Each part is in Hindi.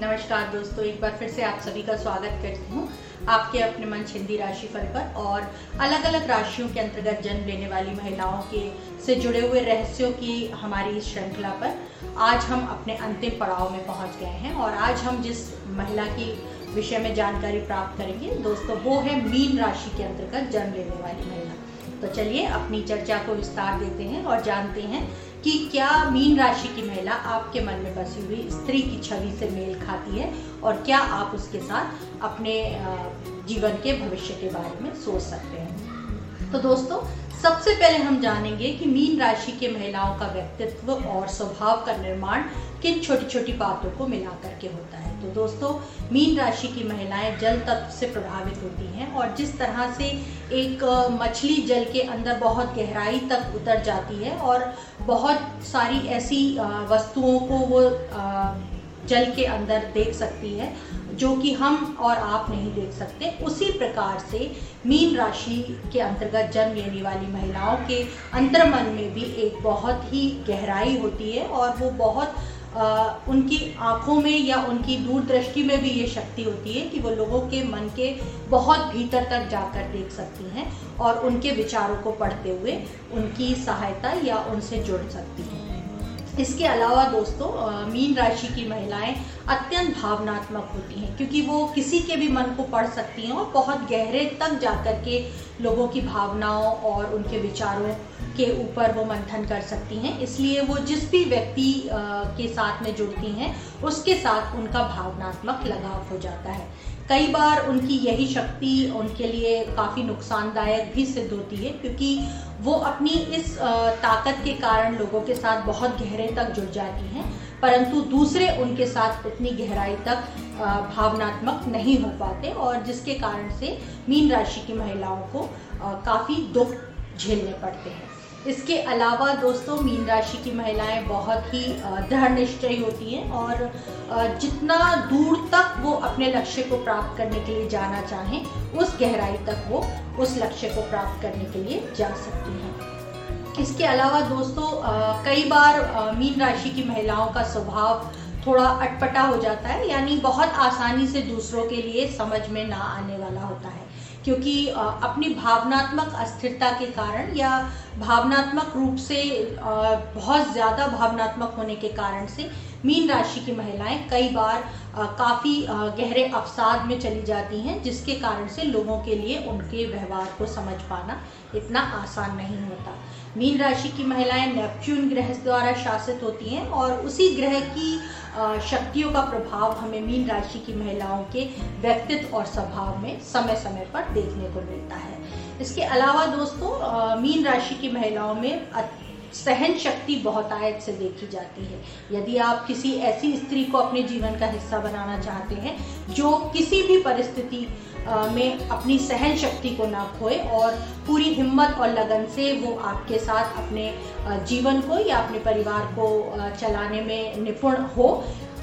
नमस्कार दोस्तों, एक बार फिर से आप सभी का स्वागत करती हूँ आपके अपने मन हिंदी राशिफल पर। और अलग अलग राशियों के अंतर्गत जन्म लेने वाली महिलाओं के से जुड़े हुए रहस्यों की हमारी इस श्रृंखला पर आज हम अपने अंतिम पड़ाव में पहुँच गए हैं। और आज हम जिस महिला की विषय में जानकारी प्राप्त करेंगे दोस्तों, वो है मीन राशि के अंतर्गत जन्म लेने वाली महिला। तो चलिए अपनी चर्चा को विस्तार देते हैं और जानते हैं कि क्या मीन राशि की महिला आपके मन में बसी हुई स्त्री की छवि से मेल खाती है और क्या आप उसके साथ अपने जीवन के भविष्य के बारे में सोच सकते हैं। तो दोस्तों, सबसे पहले हम जानेंगे कि मीन राशि के महिलाओं का व्यक्तित्व और स्वभाव का निर्माण किन छोटी छोटी बातों को मिलाकर के होता है। तो दोस्तों, मीन राशि की महिलाएं जल तत्व से प्रभावित होती हैं और जिस तरह से एक मछली जल के अंदर बहुत गहराई तक उतर जाती है और बहुत सारी ऐसी वस्तुओं को वो जल के अंदर देख सकती है जो कि हम और आप नहीं देख सकते, उसी प्रकार से मीन राशि के अंतर्गत जन्म लेने वाली महिलाओं के अंतर्मन में भी एक बहुत ही गहराई होती है और वो बहुत उनकी आँखों में या उनकी दूरदृष्टि में भी ये शक्ति होती है कि वो लोगों के मन के बहुत भीतर तक जाकर देख सकती हैं और उनके विचारों को पढ़ते हुए उनकी सहायता या उनसे जुड़ सकती हैं। इसके अलावा दोस्तों, मीन राशि की महिलाएं अत्यंत भावनात्मक होती हैं क्योंकि वो किसी के भी मन को पढ़ सकती हैं और बहुत गहरे तक जाकर के लोगों की भावनाओं और उनके विचारों के ऊपर वो मंथन कर सकती हैं। इसलिए वो जिस भी व्यक्ति के साथ में जुड़ती हैं उसके साथ उनका भावनात्मक लगाव हो जाता है। कई बार उनकी यही शक्ति उनके लिए काफ़ी नुकसानदायक भी सिद्ध होती है क्योंकि वो अपनी इस ताकत के कारण लोगों के साथ बहुत गहरे तक जुड़ जाती हैं, परंतु दूसरे उनके साथ उतनी गहराई तक भावनात्मक नहीं हो पाते और जिसके कारण से मीन राशि की महिलाओं को काफ़ी दुख झेलने पड़ते हैं। इसके अलावा दोस्तों, मीन राशि की महिलाएं बहुत ही दृढ़निश्चयी होती हैं और जितना दूर तक वो अपने लक्ष्य को प्राप्त करने के लिए जाना चाहें उस गहराई तक वो उस लक्ष्य को प्राप्त करने के लिए जा सकती हैं। इसके अलावा दोस्तों, कई बार मीन राशि की महिलाओं का स्वभाव थोड़ा अटपटा हो जाता है, यानी बहुत आसानी से दूसरों के लिए समझ में ना आने वाला होता है क्योंकि अपनी भावनात्मक अस्थिरता के कारण या भावनात्मक रूप से बहुत ज़्यादा भावनात्मक होने के कारण से मीन राशि की महिलाएं कई बार काफ़ी गहरे अवसाद में चली जाती हैं, जिसके कारण से लोगों के लिए उनके व्यवहार को समझ पाना इतना आसान नहीं होता। मीन राशि की महिलाएं नेपच्यून ग्रह द्वारा शासित होती हैं और उसी ग्रह की शक्तियों का प्रभाव हमें मीन राशि की महिलाओं के व्यक्तित्व और स्वभाव में समय समय पर देखने को मिलता है। इसके अलावा दोस्तों, मीन राशि की महिलाओं में सहन शक्ति बहुतायत से देखी जाती है। यदि आप किसी ऐसी स्त्री को अपने जीवन का हिस्सा बनाना चाहते हैं जो किसी भी परिस्थिति में अपनी सहन शक्ति को ना खोए और पूरी हिम्मत और लगन से वो आपके साथ अपने जीवन को या अपने परिवार को चलाने में निपुण हो,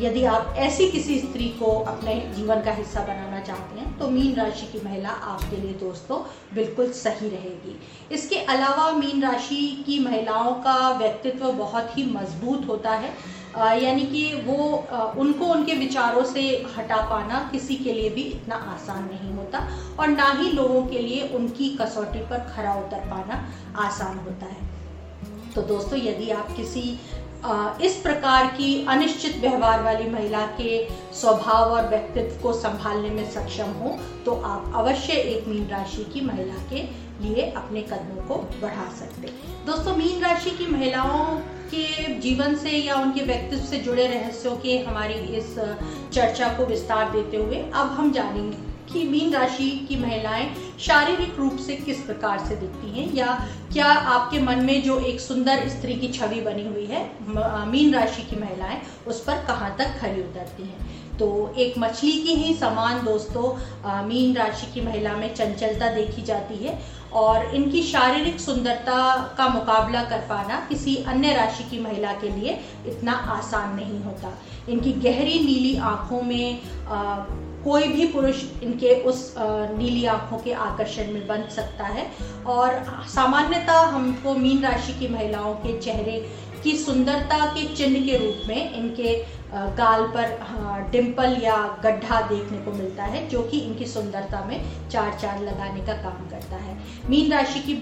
यदि आप ऐसी किसी स्त्री को अपने जीवन का हिस्सा बनाना चाहते हैं तो मीन राशि की महिला आपके लिए दोस्तों बिल्कुल सही रहेगी। इसके अलावा मीन राशि की महिलाओं का व्यक्तित्व बहुत ही मजबूत होता है, यानी कि वो उनको उनके विचारों से हटा पाना किसी के लिए भी इतना आसान नहीं होता और ना ही लोगों के लिए उनकी कसौटी पर खरा उतर पाना आसान होता है। तो दोस्तों, यदि आप किसी इस प्रकार की अनिश्चित व्यवहार वाली महिला के स्वभाव और व्यक्तित्व को संभालने में सक्षम हो तो आप अवश्य एक मीन राशि की महिला के लिए अपने कदमों को बढ़ा सकते हैं। दोस्तों, मीन राशि की महिलाओं के जीवन से या उनके व्यक्तित्व से जुड़े रहस्यों के हमारी इस चर्चा को विस्तार देते हुए अब हम जानेंगे कि मीन राशि की महिलाएं शारीरिक रूप से किस प्रकार से दिखती हैं या क्या आपके मन में जो एक सुंदर स्त्री की छवि बनी हुई है मीन राशि की महिलाएं उस पर कहाँ तक खरी उतरती हैं। तो एक मछली की ही समान दोस्तों मीन राशि की महिला में चंचलता देखी जाती है और इनकी शारीरिक सुंदरता का मुकाबला कर पाना किसी अन्य राशि की महिला के लिए इतना आसान नहीं होता। इनकी गहरी नीली आँखों में कोई भी पुरुष इनके उस नीली आँखों के आकर्षण में बन सकता है और सामान्यतः हमको मीन राशि की महिलाओं के चेहरे की सुंदरता के चिन्ह के रूप में इनके गाल पर डिम्पल या गड्ढा देखने को मिलता है, जो कि इनकी सुंदरता में चार चांद लगाने का काम करता है। मीन राशि की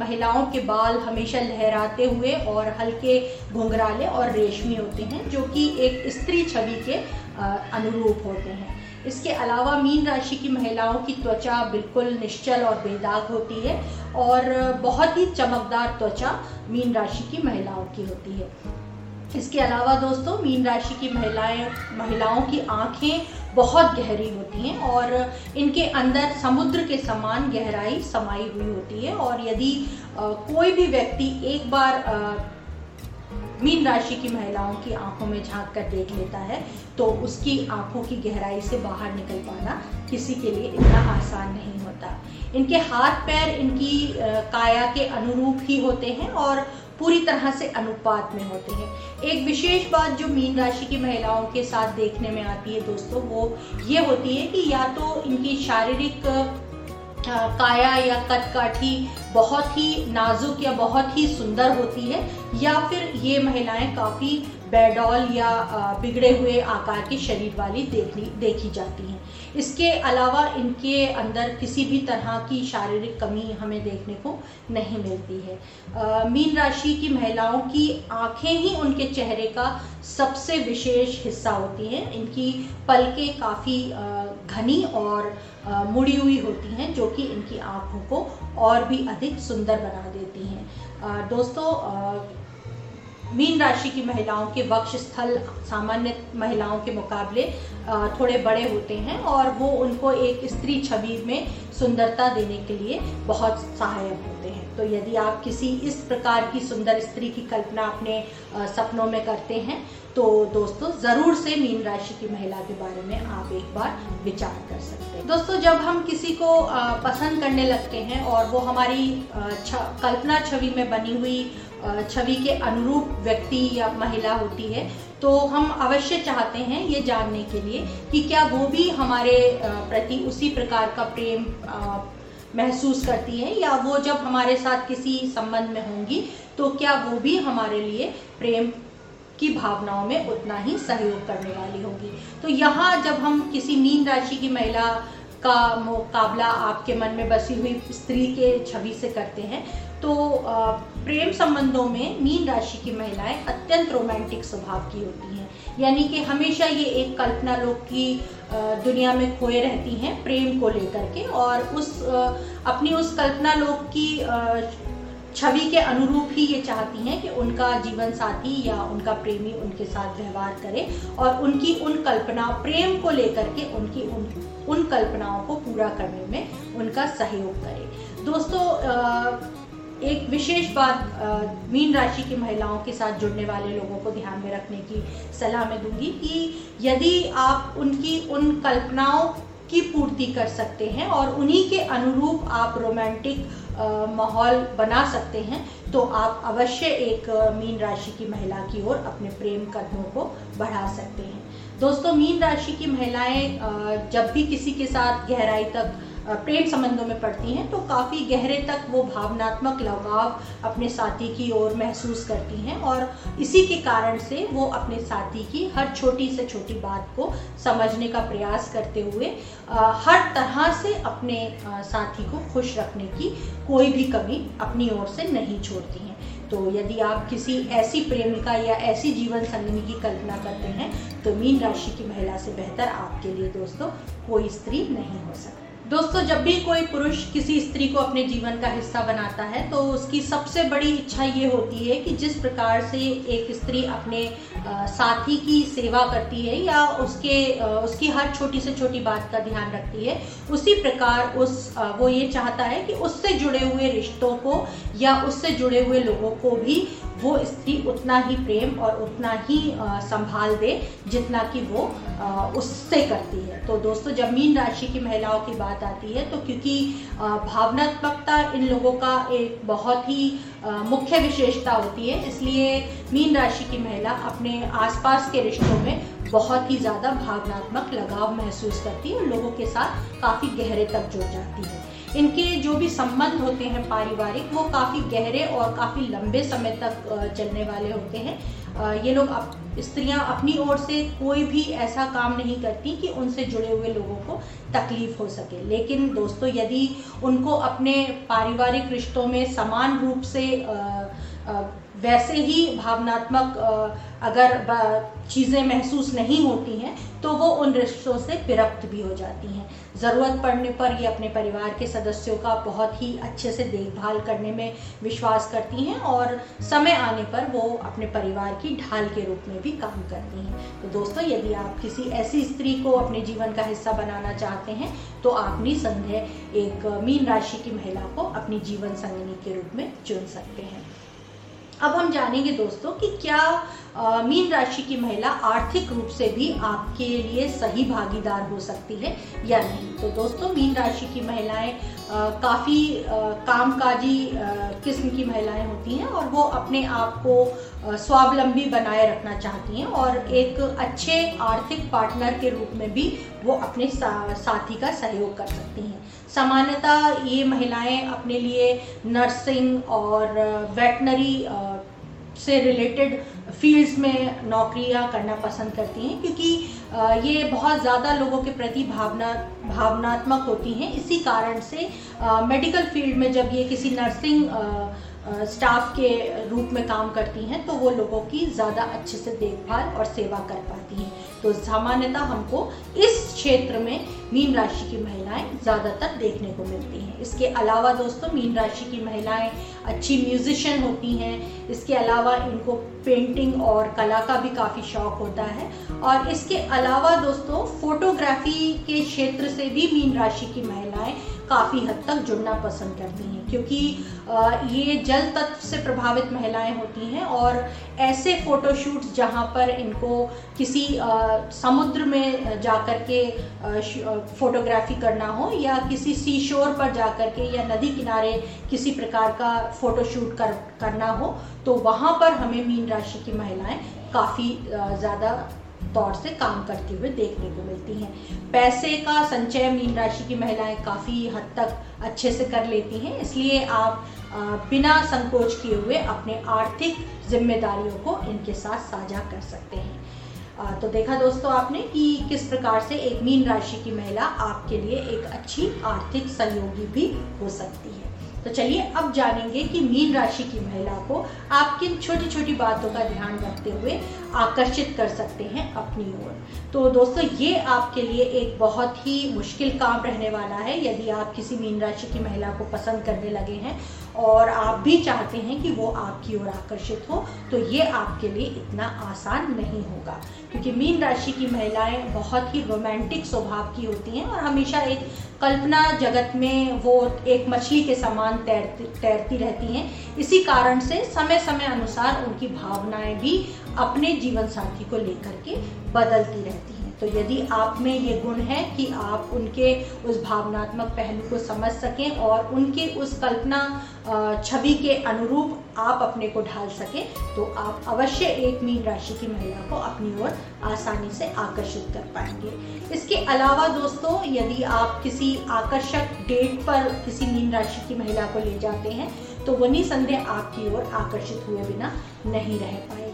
महिलाओं के बाल हमेशा लहराते हुए और हल्के घुंघराले और रेशमी होते हैं, जो कि एक स्त्री छवि के अनुरूप होते हैं। इसके अलावा मीन राशि की महिलाओं की त्वचा बिल्कुल निश्चल और बेदाग होती है और बहुत ही चमकदार त्वचा मीन राशि की महिलाओं की होती है। इसके अलावा दोस्तों मीन राशि की महिलाओं की आंखें बहुत गहरी होती हैं और इनके अंदर समुद्र के समान गहराई समाई हुई होती है। और यदि कोई भी व्यक्ति एक बार मीन राशि की महिलाओं की आंखों में झांक कर देख लेता है तो उसकी आंखों की गहराई से बाहर निकल पाना किसी के लिए इतना आसान नहीं होता। इनके हाथ पैर इनकी काया के अनुरूप ही होते हैं और पूरी तरह से अनुपात में होते हैं। एक विशेष बात जो मीन राशि की महिलाओं के साथ देखने में आती है दोस्तों, वो ये होती है कि या तो इनकी शारीरिक काया या कदकाठी बहुत ही नाजुक या बहुत ही सुंदर होती है, या फिर ये महिलाएं काफ़ी बेडौल या बिगड़े हुए आकार के शरीर वाली देखी जाती हैं। इसके अलावा इनके अंदर किसी भी तरह की शारीरिक कमी हमें देखने को नहीं मिलती है। मीन राशि की महिलाओं की आंखें ही उनके चेहरे का सबसे विशेष हिस्सा होती हैं। इनकी पलकें काफ़ी घनी और मुड़ी हुई होती हैं, जो कि इनकी आंखों को और भी अधिक सुंदर बना देती हैं। दोस्तों मीन राशि की महिलाओं के वक्षस्थल सामान्य महिलाओं के मुकाबले थोड़े बड़े होते हैं और वो उनको एक स्त्री छवि में सुंदरता देने के लिए बहुत सहायक होते हैं। तो यदि आप किसी इस प्रकार की सुंदर स्त्री की कल्पना अपने सपनों में करते हैं तो दोस्तों ज़रूर से मीन राशि की महिला के बारे में आप एक बार विचार कर सकते हैं। दोस्तों जब हम किसी को पसंद करने लगते हैं और वो हमारी कल्पना छवि में बनी हुई छवि के अनुरूप व्यक्ति या महिला होती है तो हम अवश्य चाहते हैं ये जानने के लिए कि क्या वो भी हमारे प्रति उसी प्रकार का प्रेम महसूस करती है, या वो जब हमारे साथ किसी संबंध में होंगी तो क्या वो भी हमारे लिए प्रेम की भावनाओं में उतना ही सहयोग करने वाली होगी। तो यहाँ जब हम किसी मीन राशि की महिला का मुकाबला आपके मन में बसी हुई स्त्री के छवि से करते हैं तो प्रेम संबंधों में मीन राशि की महिलाएं अत्यंत रोमांटिक स्वभाव की होती हैं, यानी कि हमेशा ये एक कल्पना लोक की दुनिया में खोए रहती हैं प्रेम को लेकर के, और अपनी उस कल्पना लोक की छवि के अनुरूप ही ये चाहती हैं कि उनका जीवन साथी या उनका प्रेमी उनके साथ व्यवहार करे और उनकी उन कल्पना प्रेम को लेकर के उनकी उन कल्पनाओं को पूरा करने में उनका सहयोग करे। दोस्तों एक विशेष बात मीन राशि की महिलाओं के साथ जुड़ने वाले लोगों को ध्यान में रखने की सलाह मैं दूंगी कि यदि आप उनकी उन कल्पनाओं की पूर्ति कर सकते हैं और उन्हीं के अनुरूप आप रोमांटिक माहौल बना सकते हैं तो आप अवश्य एक मीन राशि की महिला की ओर अपने प्रेम कदमों को बढ़ा सकते हैं। दोस्तों मीन राशि की महिलाएं जब भी किसी के साथ गहराई तक प्रेम संबंधों में पड़ती हैं तो काफ़ी गहरे तक वो भावनात्मक लगाव अपने साथी की ओर महसूस करती हैं और इसी के कारण से वो अपने साथी की हर छोटी से छोटी बात को समझने का प्रयास करते हुए हर तरह से अपने साथी को खुश रखने की कोई भी कमी अपनी ओर से नहीं छोड़ती हैं। तो यदि आप किसी ऐसी प्रेमिका या ऐसी जीवन संगिनी की कल्पना करते हैं तो मीन राशि की महिला से बेहतर आपके लिए दोस्तों कोई स्त्री नहीं हो सकती। दोस्तों जब भी कोई पुरुष किसी स्त्री को अपने जीवन का हिस्सा बनाता है तो उसकी सबसे बड़ी इच्छा ये होती है कि जिस प्रकार से एक स्त्री अपने साथी की सेवा करती है या उसकी हर छोटी से छोटी बात का ध्यान रखती है, उसी प्रकार वो ये चाहता है कि उससे जुड़े हुए रिश्तों को या उससे जुड़े हुए लोगों को भी वो स्त्री उतना ही प्रेम और उतना ही संभाल दे जितना कि वो उससे करती है। तो दोस्तों जब मीन राशि की महिलाओं की बात आती है तो क्योंकि भावनात्मकता इन लोगों का एक बहुत ही मुख्य विशेषता होती है, इसलिए मीन राशि की महिला अपने आसपास के रिश्तों में बहुत ही ज़्यादा भावनात्मक लगाव महसूस करती है और लोगों के साथ काफ़ी गहरे तक जुड़ जाती है। इनके जो भी संबंध होते हैं पारिवारिक, वो काफ़ी गहरे और काफ़ी लंबे समय तक चलने वाले होते हैं। ये लोग स्त्रियां अपनी ओर से कोई भी ऐसा काम नहीं करती कि उनसे जुड़े हुए लोगों को तकलीफ हो सके। लेकिन दोस्तों, यदि उनको अपने पारिवारिक रिश्तों में समान रूप से वैसे ही भावनात्मक अगर चीज़ें महसूस नहीं होती हैं तो वो उन रिश्तों से विरक्त भी हो जाती हैं। ज़रूरत पड़ने पर ये अपने परिवार के सदस्यों का बहुत ही अच्छे से देखभाल करने में विश्वास करती हैं और समय आने पर वो अपने परिवार की ढाल के रूप में भी काम करती हैं। तो दोस्तों, यदि आप किसी ऐसी स्त्री को अपने जीवन का हिस्सा बनाना चाहते हैं तो आप निसंदेह एक मीन राशि की महिला को अपनी जीवन संगिनी के रूप में चुन सकते हैं। अब हम जानेंगे दोस्तों कि क्या मीन राशि की महिला आर्थिक रूप से भी आपके लिए सही भागीदार हो सकती है या नहीं। तो दोस्तों, मीन राशि की महिलाएं काफ़ी कामकाजी किस्म की महिलाएं होती हैं और वो अपने आप को स्वावलंबी बनाए रखना चाहती हैं और एक अच्छे आर्थिक पार्टनर के रूप में भी वो अपने साथी का सहयोग कर सकती हैं। सामान्यतः ये महिलाएं अपने लिए नर्सिंग और वेटनरी से रिलेटेड फील्ड्स में नौकरियां करना पसंद करती हैं क्योंकि ये बहुत ज़्यादा लोगों के प्रति भावनात्मक होती हैं। इसी कारण से मेडिकल फील्ड में जब ये किसी नर्सिंग स्टाफ के रूप में काम करती हैं तो वो लोगों की ज़्यादा अच्छे से देखभाल और सेवा कर पाती हैं। तो सामान्यतः हमको इस क्षेत्र में मीन राशि की महिलाएं ज़्यादातर देखने को मिलती हैं। इसके अलावा दोस्तों, मीन राशि की महिलाएं अच्छी म्यूजिशियन होती हैं। इसके अलावा इनको पेंटिंग और कला का भी काफ़ी शौक होता है और इसके अलावा दोस्तों, फोटोग्राफी के क्षेत्र से भी मीन राशि की महिलाएं काफ़ी हद तक जुड़ना पसंद करती हैं क्योंकि ये जल तत्व से प्रभावित महिलाएं होती हैं और ऐसे फ़ोटोशूट्स जहां पर इनको किसी समुद्र में जाकर के फ़ोटोग्राफी करना हो या किसी सी शोर पर जाकर के या नदी किनारे किसी प्रकार का फ़ोटोशूट करना हो तो वहां पर हमें मीन राशि की महिलाएं काफ़ी ज़्यादा तौर से काम करते हुए देखने को मिलती हैं। पैसे का संचय मीन राशि की महिलाएं काफ़ी हद तक अच्छे से कर लेती हैं, इसलिए आप बिना संकोच किए हुए अपने आर्थिक जिम्मेदारियों को इनके साथ साझा कर सकते हैं। तो देखा दोस्तों आपने कि किस प्रकार से एक मीन राशि की महिला आपके लिए एक अच्छी आर्थिक सहयोगी भी हो सकती है। तो चलिए अब जानेंगे कि मीन राशि की महिला को आप किन छोटी छोटी बातों का ध्यान रखते हुए आकर्षित कर सकते हैं अपनी ओर। तो दोस्तों, ये आपके लिए एक बहुत ही मुश्किल काम रहने वाला है यदि आप किसी मीन राशि की महिला को पसंद करने लगे हैं और आप भी चाहते हैं कि वो आपकी ओर आकर्षित हो तो ये आपके लिए इतना आसान नहीं होगा क्योंकि मीन राशि की महिलाएं बहुत ही रोमांटिक स्वभाव की होती हैं और हमेशा एक कल्पना जगत में वो एक मछली के समान तैरती रहती हैं। इसी कारण से समय समय अनुसार उनकी भावनाएं भी अपने जीवन साथी को लेकर के बदलती रहती हैं। तो यदि आप में ये गुण है कि आप उनके उस भावनात्मक पहलू को समझ सकें और उनके उस कल्पना छवि के अनुरूप आप अपने को ढाल सकें तो आप अवश्य एक मीन राशि की महिला को अपनी ओर आसानी से आकर्षित कर पाएंगे। इसके अलावा दोस्तों, यदि आप किसी आकर्षक डेट पर किसी मीन राशि की महिला को ले जाते हैं तो वो निसंदेह आपकी ओर आकर्षित हुए बिना नहीं रह पाएगी।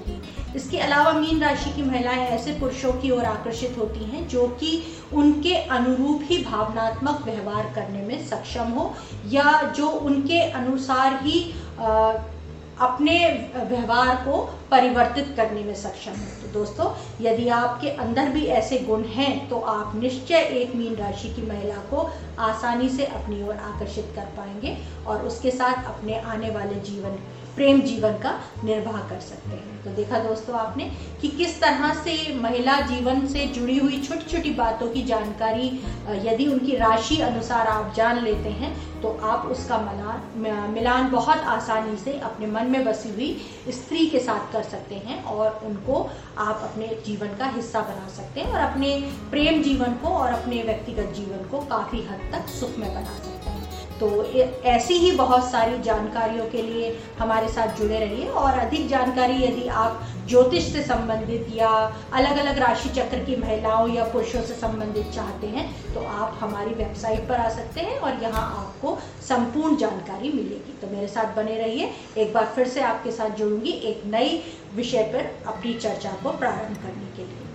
इसके अलावा मीन राशि की महिलाएं ऐसे पुरुषों की ओर आकर्षित होती हैं जो कि उनके अनुरूप ही भावनात्मक व्यवहार करने में सक्षम हो या जो उनके अनुसार ही अपने व्यवहार को परिवर्तित करने में सक्षम है। तो दोस्तों, यदि आपके अंदर भी ऐसे गुण हैं तो आप निश्चय एक मीन राशि की महिला को आसानी से अपनी ओर आकर्षित कर पाएंगे और उसके साथ अपने आने वाले जीवन प्रेम जीवन का निर्वाह कर सकते हैं। तो देखा दोस्तों आपने कि किस तरह से महिला जीवन से जुड़ी हुई छोटी छोटी बातों की जानकारी यदि उनकी राशि अनुसार आप जान लेते हैं तो आप उसका मिलान बहुत आसानी से अपने मन में बसी हुई स्त्री के साथ कर सकते हैं और उनको आप अपने जीवन का हिस्सा बना सकते हैं और अपने प्रेम जीवन को और अपने व्यक्तिगत जीवन को काफ़ी हद तक सुखमय बना सकते हैं। तो ऐसी ही बहुत सारी जानकारियों के लिए हमारे साथ जुड़े रहिए और अधिक जानकारी यदि आप ज्योतिष से संबंधित या अलग अलग राशि चक्र की महिलाओं या पुरुषों से संबंधित चाहते हैं तो आप हमारी वेबसाइट पर आ सकते हैं और यहाँ आपको संपूर्ण जानकारी मिलेगी। तो मेरे साथ बने रहिए, एक बार फिर से आपके साथ जुड़ूंगी एक नई विषय पर अपनी चर्चा को प्रारंभ करने के लिए।